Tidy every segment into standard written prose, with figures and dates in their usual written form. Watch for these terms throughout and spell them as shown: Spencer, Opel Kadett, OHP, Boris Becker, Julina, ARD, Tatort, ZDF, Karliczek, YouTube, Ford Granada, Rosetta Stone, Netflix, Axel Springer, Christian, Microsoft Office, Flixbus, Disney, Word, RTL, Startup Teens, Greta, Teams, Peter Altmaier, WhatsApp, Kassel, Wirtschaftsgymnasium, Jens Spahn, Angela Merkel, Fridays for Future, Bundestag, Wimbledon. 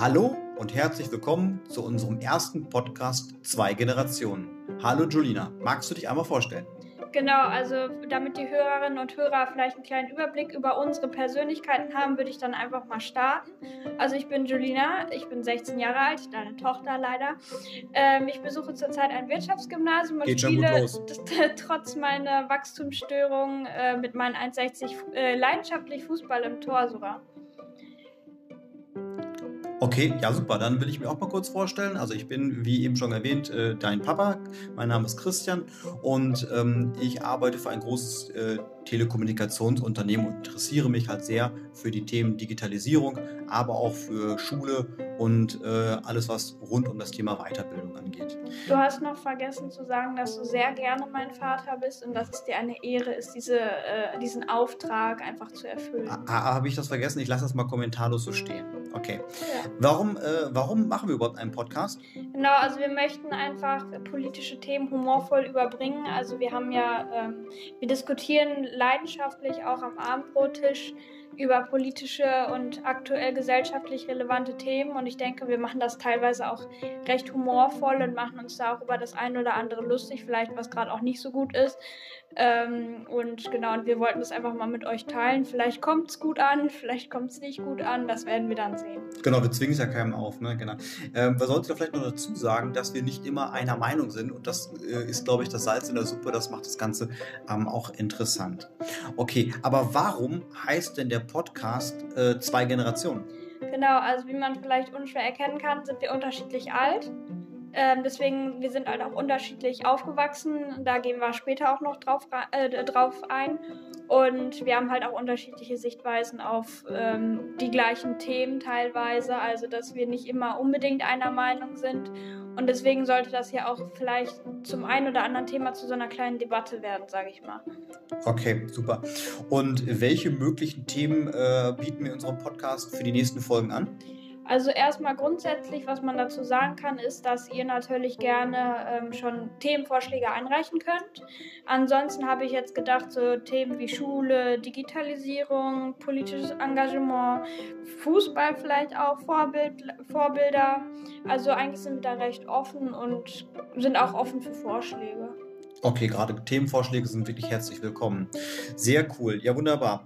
Hallo und herzlich willkommen zu unserem ersten Podcast 2 Generationen. Hallo Julina, magst du dich einmal vorstellen? Genau, also damit die Hörerinnen und Hörer vielleicht einen kleinen Überblick über unsere Persönlichkeiten haben, würde ich dann einfach mal starten. Also ich bin Julina, ich bin 16 Jahre alt, deine Tochter leider. Ich besuche zurzeit ein Wirtschaftsgymnasium und spiele trotz meiner Wachstumsstörung mit meinen 1,60 leidenschaftlich Fußball im Tor sogar. Okay, ja super, dann will ich mir auch mal kurz vorstellen. Also ich bin, wie eben schon erwähnt, dein Papa. Mein Name ist Christian und ich arbeite für ein großes Telekommunikationsunternehmen und interessiere mich halt sehr für die Themen Digitalisierung, aber auch für Schule und alles, was rund um das Thema Weiterbildung angeht. Du hast noch vergessen zu sagen, dass du sehr gerne mein Vater bist und dass es dir eine Ehre ist, diesen Auftrag einfach zu erfüllen. Habe ich das vergessen? Ich lasse das mal kommentarlos so stehen. Okay. Ja. Warum machen wir überhaupt einen Podcast? Genau, also wir möchten einfach politische Themen humorvoll überbringen. Also wir haben wir diskutieren leidenschaftlich auch am Abendbrottisch über politische und aktuell gesellschaftlich relevante Themen und ich denke, wir machen das teilweise auch recht humorvoll und machen uns da auch über das eine oder andere lustig, vielleicht was gerade auch nicht so gut ist. Und genau, und wir wollten das einfach mal mit euch teilen. Vielleicht kommt es gut an, vielleicht kommt es nicht gut an, das werden wir dann sehen. Genau, wir zwingen es ja keinem auf, ne? Genau. Man sollte da vielleicht noch dazu sagen, dass wir nicht immer einer Meinung sind und das ist, glaube ich, das Salz in der Suppe, das macht das Ganze auch interessant. Okay, aber warum heißt denn der Podcast 2 Generationen? Genau, also wie man vielleicht unschwer erkennen kann, sind wir unterschiedlich alt. Deswegen, wir sind halt auch unterschiedlich aufgewachsen, da gehen wir später auch noch drauf ein und wir haben halt auch unterschiedliche Sichtweisen auf die gleichen Themen teilweise, also dass wir nicht immer unbedingt einer Meinung sind und deswegen sollte das hier auch vielleicht zum einen oder anderen Thema zu so einer kleinen Debatte werden, sage ich mal. Okay, super. Und welche möglichen Themen bieten wir in unserem Podcast für die nächsten Folgen an? Also erstmal grundsätzlich, was man dazu sagen kann, ist, dass ihr natürlich gerne schon Themenvorschläge einreichen könnt. Ansonsten habe ich jetzt gedacht, so Themen wie Schule, Digitalisierung, politisches Engagement, Fußball vielleicht auch, Vorbilder. Also eigentlich sind wir da recht offen und sind auch offen für Vorschläge. Okay, gerade Themenvorschläge sind wirklich herzlich willkommen. Sehr cool, ja wunderbar.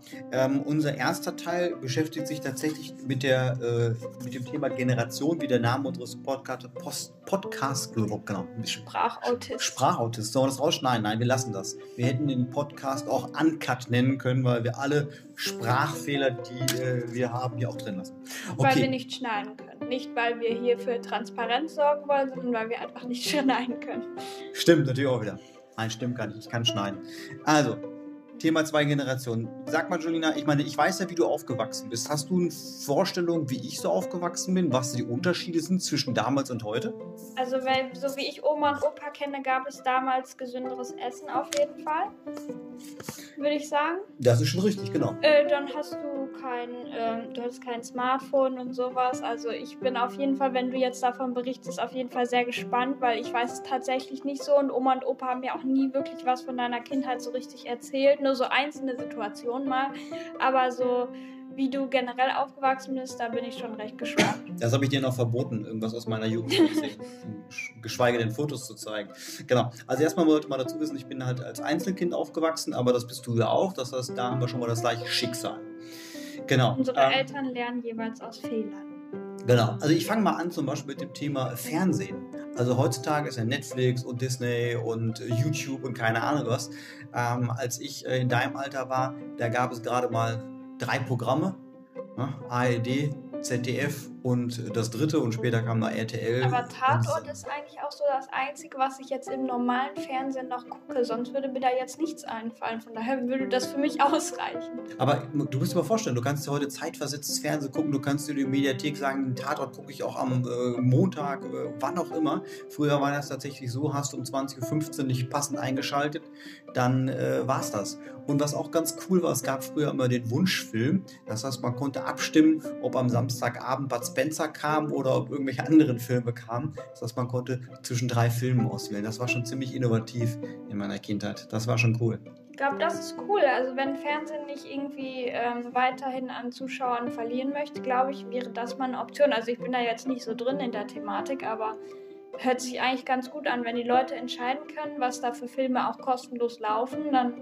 Unser erster Teil beschäftigt sich tatsächlich mit dem Thema Generation, wie der Name unseres Podcasts, genau. Sprachautist. Sollen wir das rausschneiden? Nein, wir lassen das. Wir hätten den Podcast auch Uncut nennen können, weil wir alle Sprachfehler, die wir haben, hier auch drin lassen. Okay. Weil wir nicht schneiden können. Nicht, weil wir hier für Transparenz sorgen wollen, sondern weil wir einfach nicht schneiden können. Stimmt, natürlich auch wieder. Nein, stimmt gar nicht. Ich kann schneiden. Also, Thema 2 Generationen. Sag mal, Julina, ich meine, ich weiß ja, wie du aufgewachsen bist. Hast du eine Vorstellung, wie ich so aufgewachsen bin, was die Unterschiede sind zwischen damals und heute? Also, weil, so wie ich Oma und Opa kenne, gab es damals gesünderes Essen auf jeden Fall, würde ich sagen. Das ist schon richtig, genau. Dann hast du kein Smartphone und sowas. Also ich bin auf jeden Fall, wenn du jetzt davon berichtest, auf jeden Fall sehr gespannt, weil ich weiß es tatsächlich nicht so und Oma und Opa haben mir auch nie wirklich was von deiner Kindheit so richtig erzählt, nur so einzelne Situationen mal, aber so wie du generell aufgewachsen bist, da bin ich schon recht gespannt. Das habe ich dir noch verboten, irgendwas aus meiner Jugend zu sehen, geschweige denn Fotos zu zeigen. Genau, also erstmal wollte man dazu wissen, ich bin halt als Einzelkind aufgewachsen, aber das bist du ja auch, das heißt, da haben wir schon mal das gleiche Schicksal. Genau. Unsere Eltern lernen jeweils aus Fehlern. Genau, also ich fange mal an zum Beispiel mit dem Thema Fernsehen. Also heutzutage ist ja Netflix und Disney und YouTube und keine Ahnung was. Als ich in deinem Alter war, da gab es gerade mal 3 Programme, ne? ARD, ZDF und das dritte und später kam da RTL. Aber Tatort ist eigentlich auch so das Einzige, was ich jetzt im normalen Fernsehen noch gucke, sonst würde mir da jetzt nichts einfallen, von daher würde das für mich ausreichen. Aber du musst dir mal vorstellen, du kannst dir heute zeitversetztes Fernsehen gucken, du kannst dir die Mediathek sagen, Tatort gucke ich auch am Montag, wann auch immer. Früher war das tatsächlich so, hast du um 20.15 Uhr nicht passend eingeschaltet, dann war's das. Und was auch ganz cool war, es gab früher immer den Wunschfilm, das heißt, man konnte abstimmen, ob am Samstagabend Bad Spencer kam oder ob irgendwelche anderen Filme kamen. Das heißt, man konnte zwischen 3 Filmen auswählen. Das war schon ziemlich innovativ in meiner Kindheit. Das war schon cool. Ich glaube, das ist cool. Also wenn Fernsehen nicht irgendwie weiterhin an Zuschauern verlieren möchte, glaube ich, wäre das mal eine Option. Also ich bin da jetzt nicht so drin in der Thematik, aber hört sich eigentlich ganz gut an. Wenn die Leute entscheiden können, was da für Filme auch kostenlos laufen, dann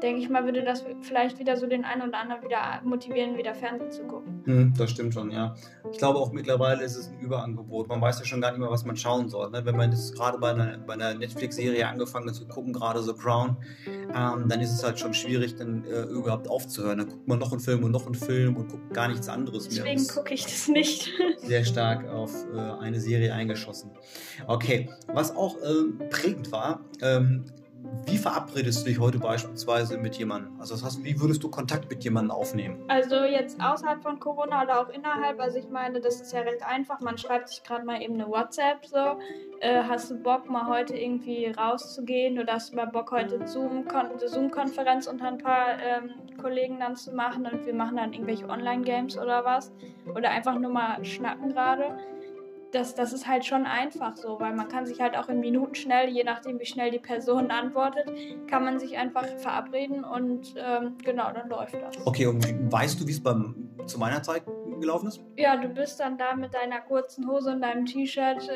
denke ich mal, würde das vielleicht wieder so den einen oder anderen wieder motivieren, wieder Fernsehen zu gucken. Das stimmt schon, ja. Ich glaube auch mittlerweile ist es ein Überangebot. Man weiß ja schon gar nicht mehr, was man schauen soll. Ne? Wenn man jetzt gerade bei einer Netflix-Serie angefangen hat zu gucken, gerade so Crown, dann ist es halt schon schwierig, dann überhaupt aufzuhören. Dann guckt man noch einen Film und guckt gar nichts anderes mehr. Deswegen gucke ich das nicht. Sehr stark auf eine Serie eingeschossen. Okay, was auch prägend war, wie verabredest du dich heute beispielsweise mit jemandem? Also das heißt, wie würdest du Kontakt mit jemandem aufnehmen? Also jetzt außerhalb von Corona oder auch innerhalb, also ich meine, das ist ja recht einfach. Man schreibt sich gerade mal eben eine WhatsApp so. Hast du Bock, mal heute irgendwie rauszugehen? Oder hast du mal Bock, heute eine Zoom-Konferenz unter ein paar Kollegen dann zu machen? Und wir machen dann irgendwelche Online-Games oder was? Oder einfach nur mal schnacken gerade? Das ist halt schon einfach so, weil man kann sich halt auch in Minuten schnell, je nachdem wie schnell die Person antwortet, kann man sich einfach verabreden und genau, dann läuft das. Okay, und weißt du, wie es zu meiner Zeit gelaufen ist? Ja, du bist dann da mit deiner kurzen Hose und deinem T-Shirt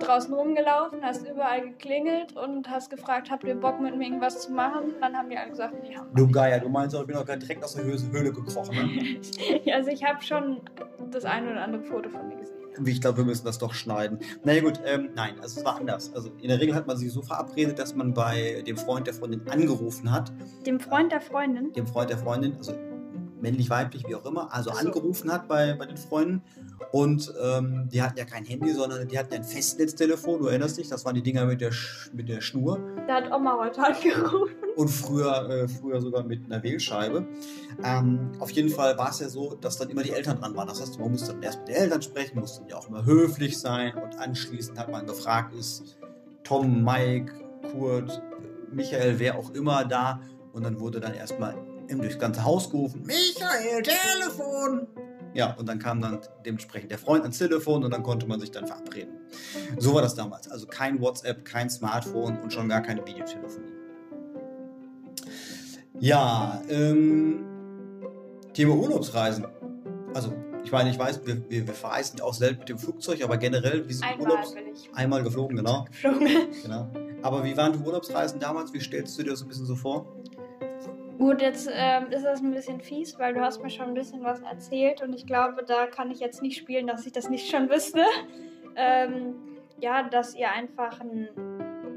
draußen rumgelaufen, hast überall geklingelt und hast gefragt, habt ihr Bock mit mir irgendwas zu machen? Dann haben die alle gesagt, nee, haben wir nicht. Du Geier, du meinst auch, ich bin doch direkt aus der Höhle gekrochen, ne? Also ich habe schon das ein oder andere Foto von mir gesehen. Ich glaube, wir müssen das doch schneiden. Na ja gut, nein, also es war anders. Also in der Regel hat man sich so verabredet, dass man bei dem Freund der Freundin angerufen hat. Dem Freund der Freundin? Dem Freund der Freundin, also männlich, weiblich, wie auch immer. Also angerufen hat bei den Freunden. Und die hatten ja kein Handy, sondern die hatten ein Festnetztelefon. Du erinnerst dich, das waren die Dinger mit der Schnur. Da hat Oma heute angerufen. Und früher sogar mit einer Wählscheibe. Auf jeden Fall war es ja so, dass dann immer die Eltern dran waren. Das heißt, man musste dann erst mit den Eltern sprechen, musste dann ja auch immer höflich sein. Und anschließend hat man gefragt, ist Tom, Mike, Kurt, Michael, wer auch immer da. Und dann wurde dann erstmal durchs ganze Haus gerufen, Michael, Telefon! Ja, und dann kam dann dementsprechend der Freund ans Telefon und dann konnte man sich dann verabreden. So war das damals. Also kein WhatsApp, kein Smartphone und schon gar keine Videotelefonie. Ja, Thema Urlaubsreisen. Also, ich meine, ich weiß, wir verreisen auch selten mit dem Flugzeug, aber generell, wie sind einmal geflogen, genau. Genau. Aber wie waren die Urlaubsreisen damals? Wie stellst du dir das ein bisschen so vor? Gut, jetzt ist das ein bisschen fies, weil du hast mir schon ein bisschen was erzählt und ich glaube, da kann ich jetzt nicht spielen, dass ich das nicht schon wüsste. Ja, dass ihr einfach ein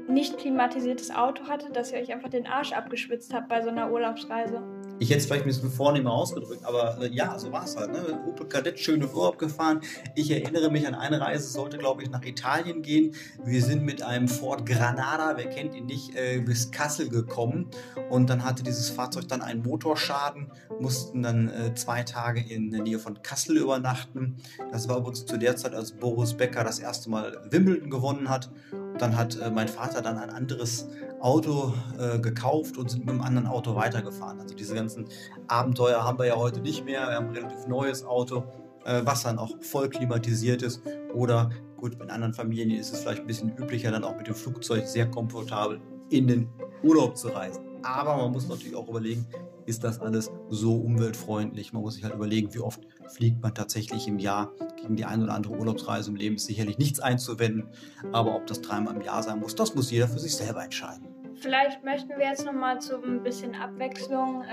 nicht klimatisiertes Auto hattet, dass ihr euch einfach den Arsch abgeschwitzt habt bei so einer Urlaubsreise. Ich hätte es vielleicht ein bisschen vornehmer ausgedrückt, aber ja, so war es halt. Ne? Opel Kadett, schön in Urlaub gefahren. Ich erinnere mich an eine Reise, sollte, glaube ich, nach Italien gehen. Wir sind mit einem Ford Granada, wer kennt ihn nicht, bis Kassel gekommen. Und dann hatte dieses Fahrzeug dann einen Motorschaden, mussten dann 2 Tage in der Nähe von Kassel übernachten. Das war übrigens zu der Zeit, als Boris Becker das erste Mal Wimbledon gewonnen hat. Dann hat mein Vater dann ein anderes Auto gekauft und sind mit einem anderen Auto weitergefahren. Also diese ganzen Abenteuer haben wir ja heute nicht mehr. Wir haben ein relativ neues Auto, was dann auch voll klimatisiert ist. Oder gut, in anderen Familien ist es vielleicht ein bisschen üblicher, dann auch mit dem Flugzeug sehr komfortabel in den Urlaub zu reisen. Aber man muss natürlich auch überlegen, ist das alles so umweltfreundlich? Man muss sich halt überlegen, wie oft fliegt man tatsächlich im Jahr. Gegen die ein oder andere Urlaubsreise im Leben ist sicherlich nichts einzuwenden. Aber ob das 3-mal im Jahr sein muss, das muss jeder für sich selber entscheiden. Vielleicht möchten wir jetzt nochmal so ein bisschen Abwechslung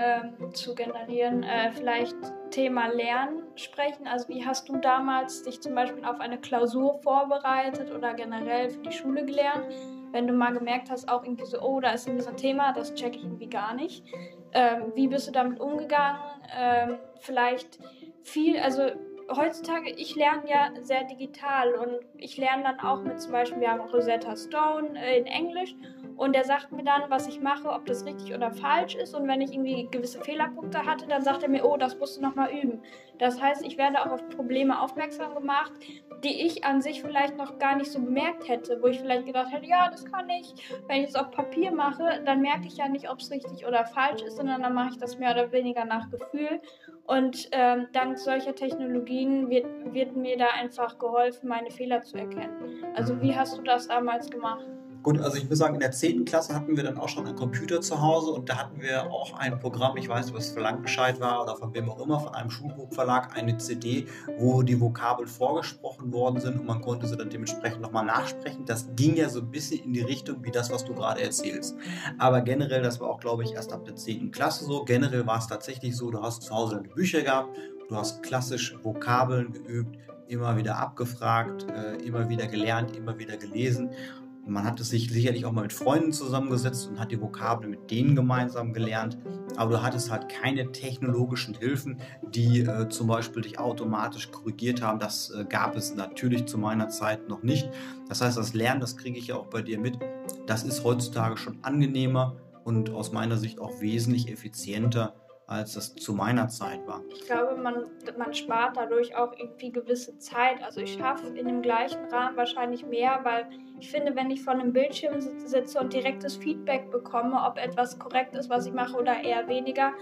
zu generieren, vielleicht Thema Lernen sprechen. Also wie hast du damals dich zum Beispiel auf eine Klausur vorbereitet oder generell für die Schule gelernt? Wenn du mal gemerkt hast, auch irgendwie so, oh, da ist irgendwie so ein Thema, das checke ich irgendwie gar nicht. Wie bist du damit umgegangen? Vielleicht viel, also heutzutage, ich lerne ja sehr digital und ich lerne dann auch mit zum Beispiel, wir haben Rosetta Stone in Englisch und der sagt mir dann, was ich mache, ob das richtig oder falsch ist und wenn ich irgendwie gewisse Fehlerpunkte hatte, dann sagt er mir, oh, das musst du nochmal üben. Das heißt, ich werde auch auf Probleme aufmerksam gemacht, die ich an sich vielleicht noch gar nicht so bemerkt hätte, wo ich vielleicht gedacht hätte, ja, das kann ich. Wenn ich es auf Papier mache, dann merke ich ja nicht, ob es richtig oder falsch ist, sondern dann mache ich das mehr oder weniger nach Gefühl. Und dank solcher Technologien wird mir da einfach geholfen, meine Fehler zu erkennen. Also wie hast du das damals gemacht? Gut, also ich muss sagen, in der 10. Klasse hatten wir dann auch schon einen Computer zu Hause und da hatten wir auch ein Programm, ich weiß nicht, was für Langbescheid war oder von wem auch immer, von einem Schulbuchverlag, eine CD, wo die Vokabeln vorgesprochen worden sind und man konnte sie dann dementsprechend nochmal nachsprechen. Das ging ja so ein bisschen in die Richtung wie das, was du gerade erzählst. Aber generell, das war auch, glaube ich, erst ab der 10. Klasse so. Generell war es tatsächlich so, du hast zu Hause deine Bücher gehabt, du hast klassisch Vokabeln geübt, immer wieder abgefragt, immer wieder gelernt, immer wieder gelesen. Man hat es sich sicherlich auch mal mit Freunden zusammengesetzt und hat die Vokabeln mit denen gemeinsam gelernt, aber du hattest halt keine technologischen Hilfen, die zum Beispiel dich automatisch korrigiert haben. Das gab es natürlich zu meiner Zeit noch nicht. Das heißt, das Lernen, das kriege ich ja auch bei dir mit, das ist heutzutage schon angenehmer und aus meiner Sicht auch wesentlich effizienter, als das zu meiner Zeit war. Ich glaube, man spart dadurch auch irgendwie gewisse Zeit. Also ich schaffe in dem gleichen Rahmen wahrscheinlich mehr, weil ich finde, wenn ich vor einem Bildschirm sitze und direktes Feedback bekomme, ob etwas korrekt ist, was ich mache oder eher weniger,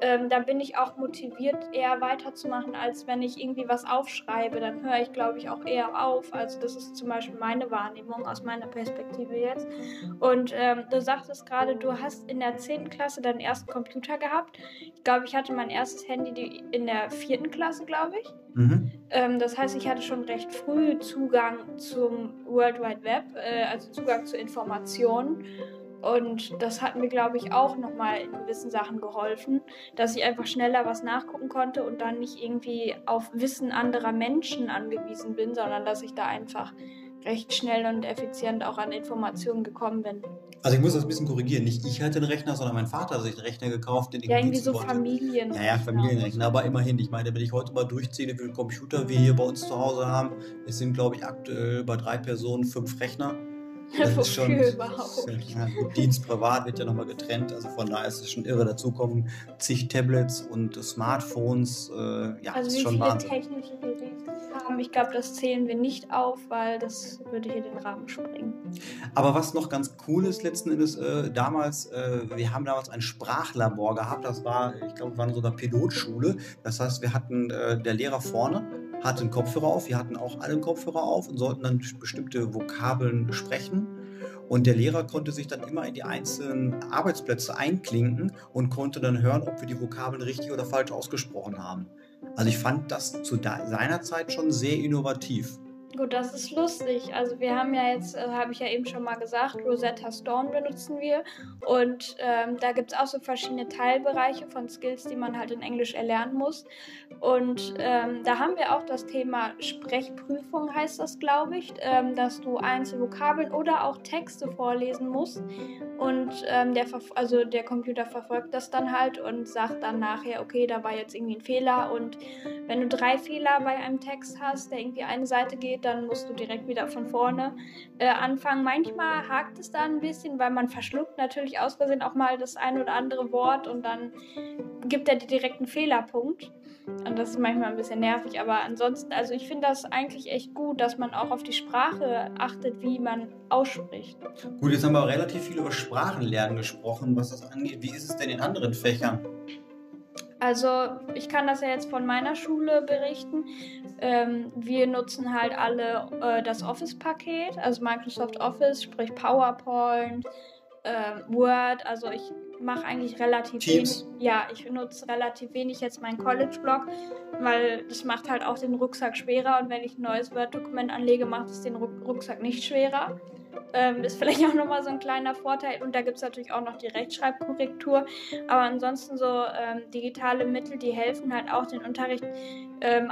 dann bin ich auch motiviert, eher weiterzumachen, als wenn ich irgendwie was aufschreibe. Dann höre ich, glaube ich, auch eher auf. Also das ist zum Beispiel meine Wahrnehmung aus meiner Perspektive jetzt. Und du sagtest gerade, du hast in der 10. Klasse deinen ersten Computer gehabt. Ich glaube, ich hatte mein erstes Handy in der 4. Klasse, glaube ich. Mhm. Das heißt, ich hatte schon recht früh Zugang zum World Wide Web, also Zugang zu Informationen. Und das hat mir, glaube ich, auch nochmal in gewissen Sachen geholfen, dass ich einfach schneller was nachgucken konnte und dann nicht irgendwie auf Wissen anderer Menschen angewiesen bin, sondern dass ich da einfach recht schnell und effizient auch an Informationen gekommen bin. Also ich muss das ein bisschen korrigieren. Nicht ich hatte einen Rechner, sondern mein Vater hat sich einen Rechner gekauft. Den ja, irgendwie so Familienrechner. Ja, Familienrechner, aber immerhin. Ich meine, wenn ich heute mal durchzähle, wie viele Computer wir hier bei uns zu Hause haben, es sind, glaube ich, aktuell bei 3 Personen 5 Rechner. Das ist schon, Dienst privat wird ja nochmal getrennt, also von daher ist es schon irre. Dazu kommen zig Tablets und Smartphones, ja, also das ist schon Wahnsinn. Also wie viele technische Geräte haben, ich glaube, das zählen wir nicht auf, weil das würde hier den Rahmen sprengen. Aber was noch ganz cool ist letzten Endes, wir haben damals ein Sprachlabor gehabt, das war, ich glaube, wir waren sogar Pilotschule, das heißt, wir hatten, der Lehrer vorne hatte einen Kopfhörer auf, wir hatten auch alle einen Kopfhörer auf und sollten dann bestimmte Vokabeln sprechen. Und der Lehrer konnte sich dann immer in die einzelnen Arbeitsplätze einklinken und konnte dann hören, ob wir die Vokabeln richtig oder falsch ausgesprochen haben. Also ich fand das zu seiner Zeit schon sehr innovativ. Gut, das ist lustig. Also wir haben ja jetzt, habe ich ja eben schon mal gesagt, Rosetta Stone benutzen wir und da gibt es auch so verschiedene Teilbereiche von Skills, die man halt in Englisch erlernen muss und da haben wir auch das Thema Sprechprüfung, heißt das, glaube ich, dass du einzelne Vokabeln oder auch Texte vorlesen musst und der Computer verfolgt das dann halt und sagt dann nachher, okay, da war jetzt irgendwie ein Fehler und wenn du 3 Fehler bei einem Text hast, der irgendwie eine Seite geht, dann musst du direkt wieder von vorne anfangen. Manchmal hakt es da ein bisschen, weil man verschluckt natürlich aus Versehen auch mal das ein oder andere Wort und dann gibt er dir direkt einen Fehlerpunkt. Und das ist manchmal ein bisschen nervig, aber ansonsten, also ich finde das eigentlich echt gut, dass man auch auf die Sprache achtet, wie man ausspricht. Gut, jetzt haben wir relativ viel über Sprachenlernen gesprochen, was das angeht. Wie ist es denn in anderen Fächern? Also ich kann das ja jetzt von meiner Schule berichten. Wir nutzen halt alle das Office-Paket, also Microsoft Office, sprich PowerPoint, Word. Also ich mache eigentlich relativ Teams. Wenig. Ja, ich nutze relativ wenig jetzt meinen College-Blog, weil das macht halt auch den Rucksack schwerer. Und wenn ich ein neues Word-Dokument anlege, macht es den Rucksack nicht schwerer. Ist vielleicht auch nochmal so ein kleiner Vorteil und da gibt es natürlich auch noch die Rechtschreibkorrektur, aber ansonsten so digitale Mittel, die helfen halt auch den Unterricht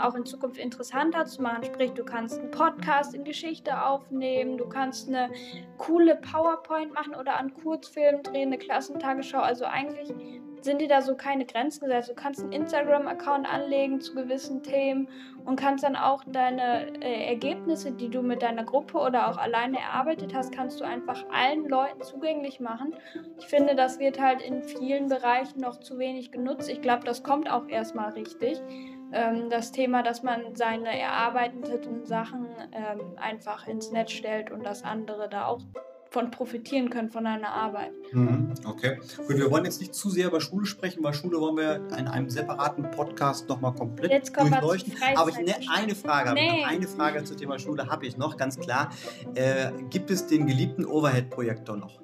auch in Zukunft interessanter zu machen, sprich du kannst einen Podcast in Geschichte aufnehmen, du kannst eine coole PowerPoint machen oder an Kurzfilmen drehen, eine Klassentagesschau, also eigentlich sind dir da so keine Grenzen gesetzt. Du kannst einen Instagram-Account anlegen zu gewissen Themen und kannst dann auch deine Ergebnisse, die du mit deiner Gruppe oder auch alleine erarbeitet hast, kannst du einfach allen Leuten zugänglich machen. Ich finde, das wird halt in vielen Bereichen noch zu wenig genutzt. Ich glaube, das kommt auch erstmal richtig. Das Thema, dass man seine erarbeiteten Sachen einfach ins Netz stellt und das andere da auch von profitieren können, von deiner Arbeit. Okay. Gut, wir wollen jetzt nicht zu sehr über Schule sprechen, weil Schule wollen wir in einem separaten Podcast nochmal komplett durchleuchten. Aber eine Frage zum Thema Schule habe ich noch, ganz klar. Gibt es den geliebten Overhead-Projektor noch?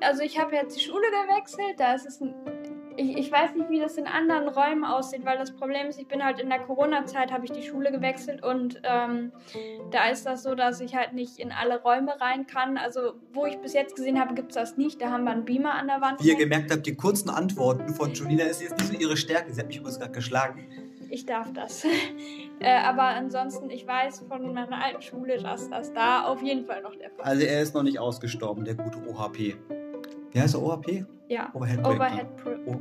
Also ich habe jetzt die Schule gewechselt, da ist es ein... Ich weiß nicht, wie das in anderen Räumen aussieht, weil das Problem ist, ich bin halt in der Corona-Zeit, habe ich die Schule gewechselt und da ist das so, dass ich halt nicht in alle Räume rein kann. Also wo ich bis jetzt gesehen habe, gibt es das nicht. Da haben wir einen Beamer an der Wand. Wie ihr gemerkt habt, die kurzen Antworten von Julina ist jetzt nicht so ihre Stärke. Sie hat mich übrigens gerade geschlagen. Ich darf das. Aber ansonsten, ich weiß von meiner alten Schule, dass das da auf jeden Fall noch der Fall ist. Also er ist noch nicht ausgestorben, der gute OHP. Wie heißt der OHP? Ja, Overhead-Projektor.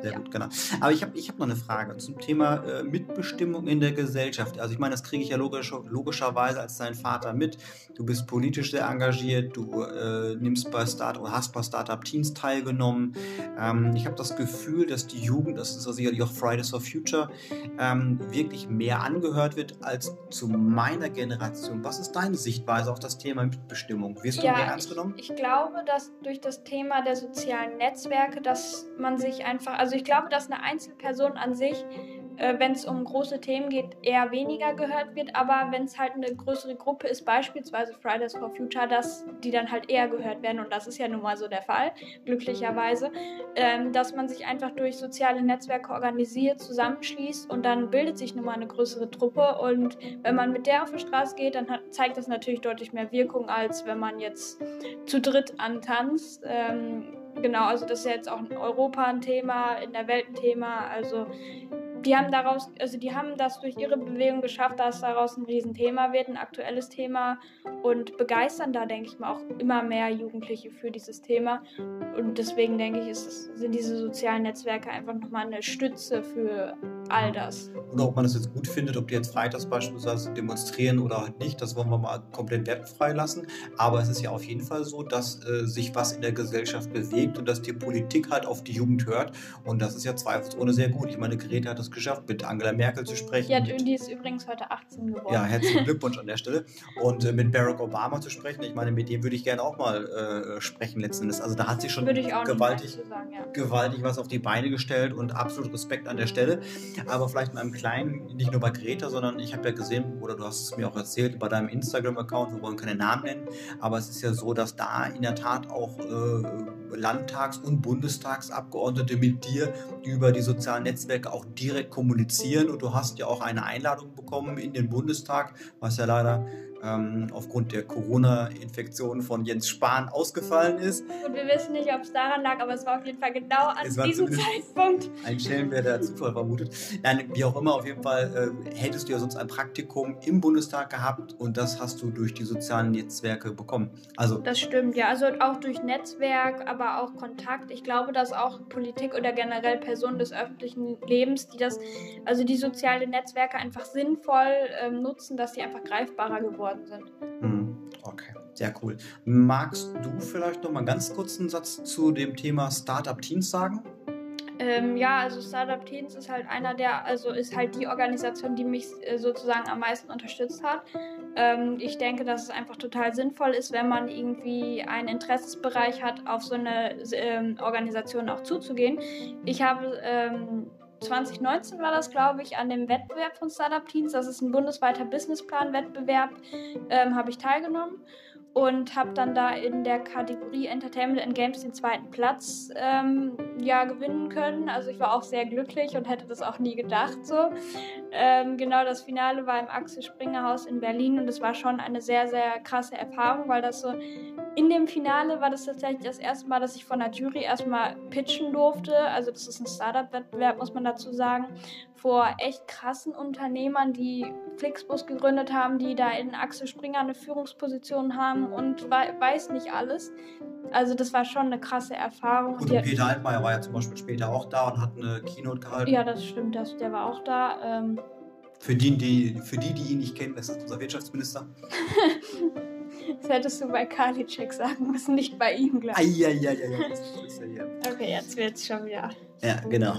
Sehr gut, genau. Aber ich hab noch eine Frage zum Thema Mitbestimmung in der Gesellschaft. Also ich meine, das kriege ich ja logischerweise als dein Vater mit. Du bist politisch sehr engagiert, du hast bei Startup Teens teilgenommen. Ich habe das Gefühl, dass die Jugend, das ist ja sicherlich auch Fridays for Future, wirklich mehr angehört wird als zu meiner Generation. Was ist deine Sichtweise auf das Thema Mitbestimmung? Wirst du mehr ernst genommen? Ich glaube, dass durch das Thema der sozialen Netzwerke, dass man sich einfach, also ich glaube, dass eine Einzelperson an sich, wenn es um große Themen geht, eher weniger gehört wird, aber wenn es halt eine größere Gruppe ist, beispielsweise Fridays for Future, dass die dann halt eher gehört werden und das ist ja nun mal so der Fall, glücklicherweise, dass man sich einfach durch soziale Netzwerke organisiert, zusammenschließt und dann bildet sich nun mal eine größere Truppe und wenn man mit der auf die Straße geht, dann zeigt das natürlich deutlich mehr Wirkung, als wenn man jetzt zu dritt antanzt. Genau, also das ist ja jetzt auch in Europa ein Thema, in der Welt ein Thema, also die haben das durch ihre Bewegung geschafft, dass daraus ein Riesenthema wird, ein aktuelles Thema und begeistern da, denke ich mal, auch immer mehr Jugendliche für dieses Thema und deswegen, denke ich, sind diese sozialen Netzwerke einfach nochmal eine Stütze für all das. Und ob man das jetzt gut findet, ob die jetzt freitags beispielsweise demonstrieren oder nicht, das wollen wir mal komplett wertfrei lassen, aber es ist ja auf jeden Fall so, dass sich was in der Gesellschaft bewegt und dass die Politik halt auf die Jugend hört und das ist ja zweifelsohne sehr gut. Ich meine, Greta hat das geschafft, mit Angela Merkel zu sprechen. Ja, die ist übrigens heute 18 geworden. Ja, herzlichen Glückwunsch an der Stelle. Und mit Barack Obama zu sprechen, ich meine, mit dem würde ich gerne auch mal sprechen letzten Endes. Also da hat sich schon gewaltig was auf die Beine gestellt und absolut Respekt an der Stelle. Aber vielleicht mit einem kleinen, nicht nur bei Greta, sondern ich habe ja gesehen, oder du hast es mir auch erzählt, bei deinem Instagram-Account, wir wollen keine Namen nennen, aber es ist ja so, dass da in der Tat auch Landtags- und Bundestagsabgeordnete mit dir über die sozialen Netzwerke auch direkt kommunizieren und du hast ja auch eine Einladung bekommen in den Bundestag, was ja leider aufgrund der Corona-Infektion von Jens Spahn ausgefallen ist. Und wir wissen nicht, ob es daran lag, aber es war auf jeden Fall genau an diesem Zeitpunkt. Ein schellenwerter Zufall vermutet. Nein, wie auch immer, auf jeden Fall hättest du ja sonst ein Praktikum im Bundestag gehabt und das hast du durch die sozialen Netzwerke bekommen. Also das stimmt, ja. Also auch durch Netzwerk, aber auch Kontakt. Ich glaube, dass auch Politik oder generell Personen des öffentlichen Lebens, die sozialen Netzwerke einfach sinnvoll nutzen, dass sie einfach greifbarer geworden sind. Okay, sehr cool. Magst du vielleicht noch mal einen ganz kurzen Satz zu dem Thema Startup Teens sagen? Also Startup Teens ist halt die Organisation, die mich sozusagen am meisten unterstützt hat. Ich denke, dass es einfach total sinnvoll ist, wenn man irgendwie einen Interessensbereich hat, auf so eine Organisation auch zuzugehen. Ich habe 2019 war das, glaube ich, an dem Wettbewerb von Startup Teens. Das ist ein bundesweiter Businessplan-Wettbewerb, habe ich teilgenommen und habe dann da in der Kategorie Entertainment and Games den zweiten Platz gewinnen können. Also ich war auch sehr glücklich und hätte das auch nie gedacht. So. Genau, das Finale war im Axel Springer Haus in Berlin und es war schon eine sehr, sehr krasse Erfahrung, weil das so in dem Finale war das tatsächlich das erste Mal, dass ich von der Jury erstmal pitchen durfte. Also das ist ein Startup-Wettbewerb, muss man dazu sagen, vor echt krassen Unternehmern, die Flixbus gegründet haben, die da in Axel Springer eine Führungsposition haben und weiß nicht alles. Also das war schon eine krasse Erfahrung. Und Peter Altmaier war ja zum Beispiel später auch da und hat eine Keynote gehalten. Ja, das stimmt, der war auch da. Für die ihn nicht kennen, das ist unser Wirtschaftsminister. Das hättest du bei Karliczek sagen müssen, nicht bei ihm, glaube ich. Ja. Okay, jetzt wird's schon wieder. Ja, genau.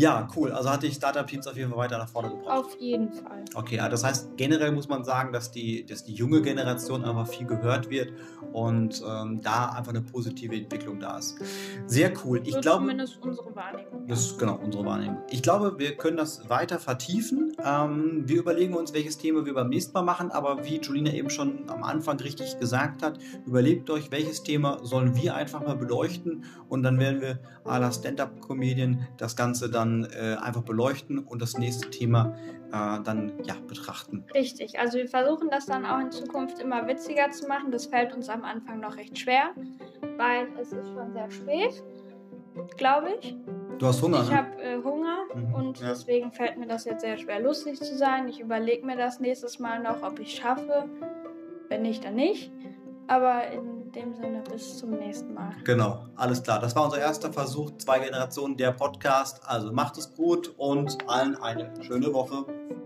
Ja, cool. Also hat dich Startup Teams auf jeden Fall weiter nach vorne gebracht. Auf jeden Fall. Okay, also das heißt, generell muss man sagen, dass die junge Generation einfach viel gehört wird und da einfach eine positive Entwicklung da ist. Sehr cool. Ich glaube, zumindest unsere Wahrnehmung. Das ist genau unsere Wahrnehmung. Ich glaube, wir können das weiter vertiefen. Wir überlegen uns, welches Thema wir beim nächsten Mal machen, aber wie Julina eben schon am Anfang richtig gesagt hat, überlegt euch, welches Thema sollen wir einfach mal beleuchten, und dann werden wir à la Stand-Up-Comedian das Ganze dann einfach beleuchten und das nächste Thema dann ja betrachten. Richtig, also wir versuchen das dann auch in Zukunft immer witziger zu machen. Das fällt uns am Anfang noch recht schwer, weil es ist schon sehr spät, glaube ich. Du hast Hunger, ich habe Hunger, und deswegen fällt mir das jetzt sehr schwer, lustig zu sein. Ich überlege mir das nächstes Mal noch, ob ich es schaffe. Wenn nicht, dann nicht. Aber in dem Sinne, bis zum nächsten Mal. Genau, alles klar. Das war unser erster Versuch, 2 Generationen, der Podcast. Also macht es gut und allen eine schöne Woche.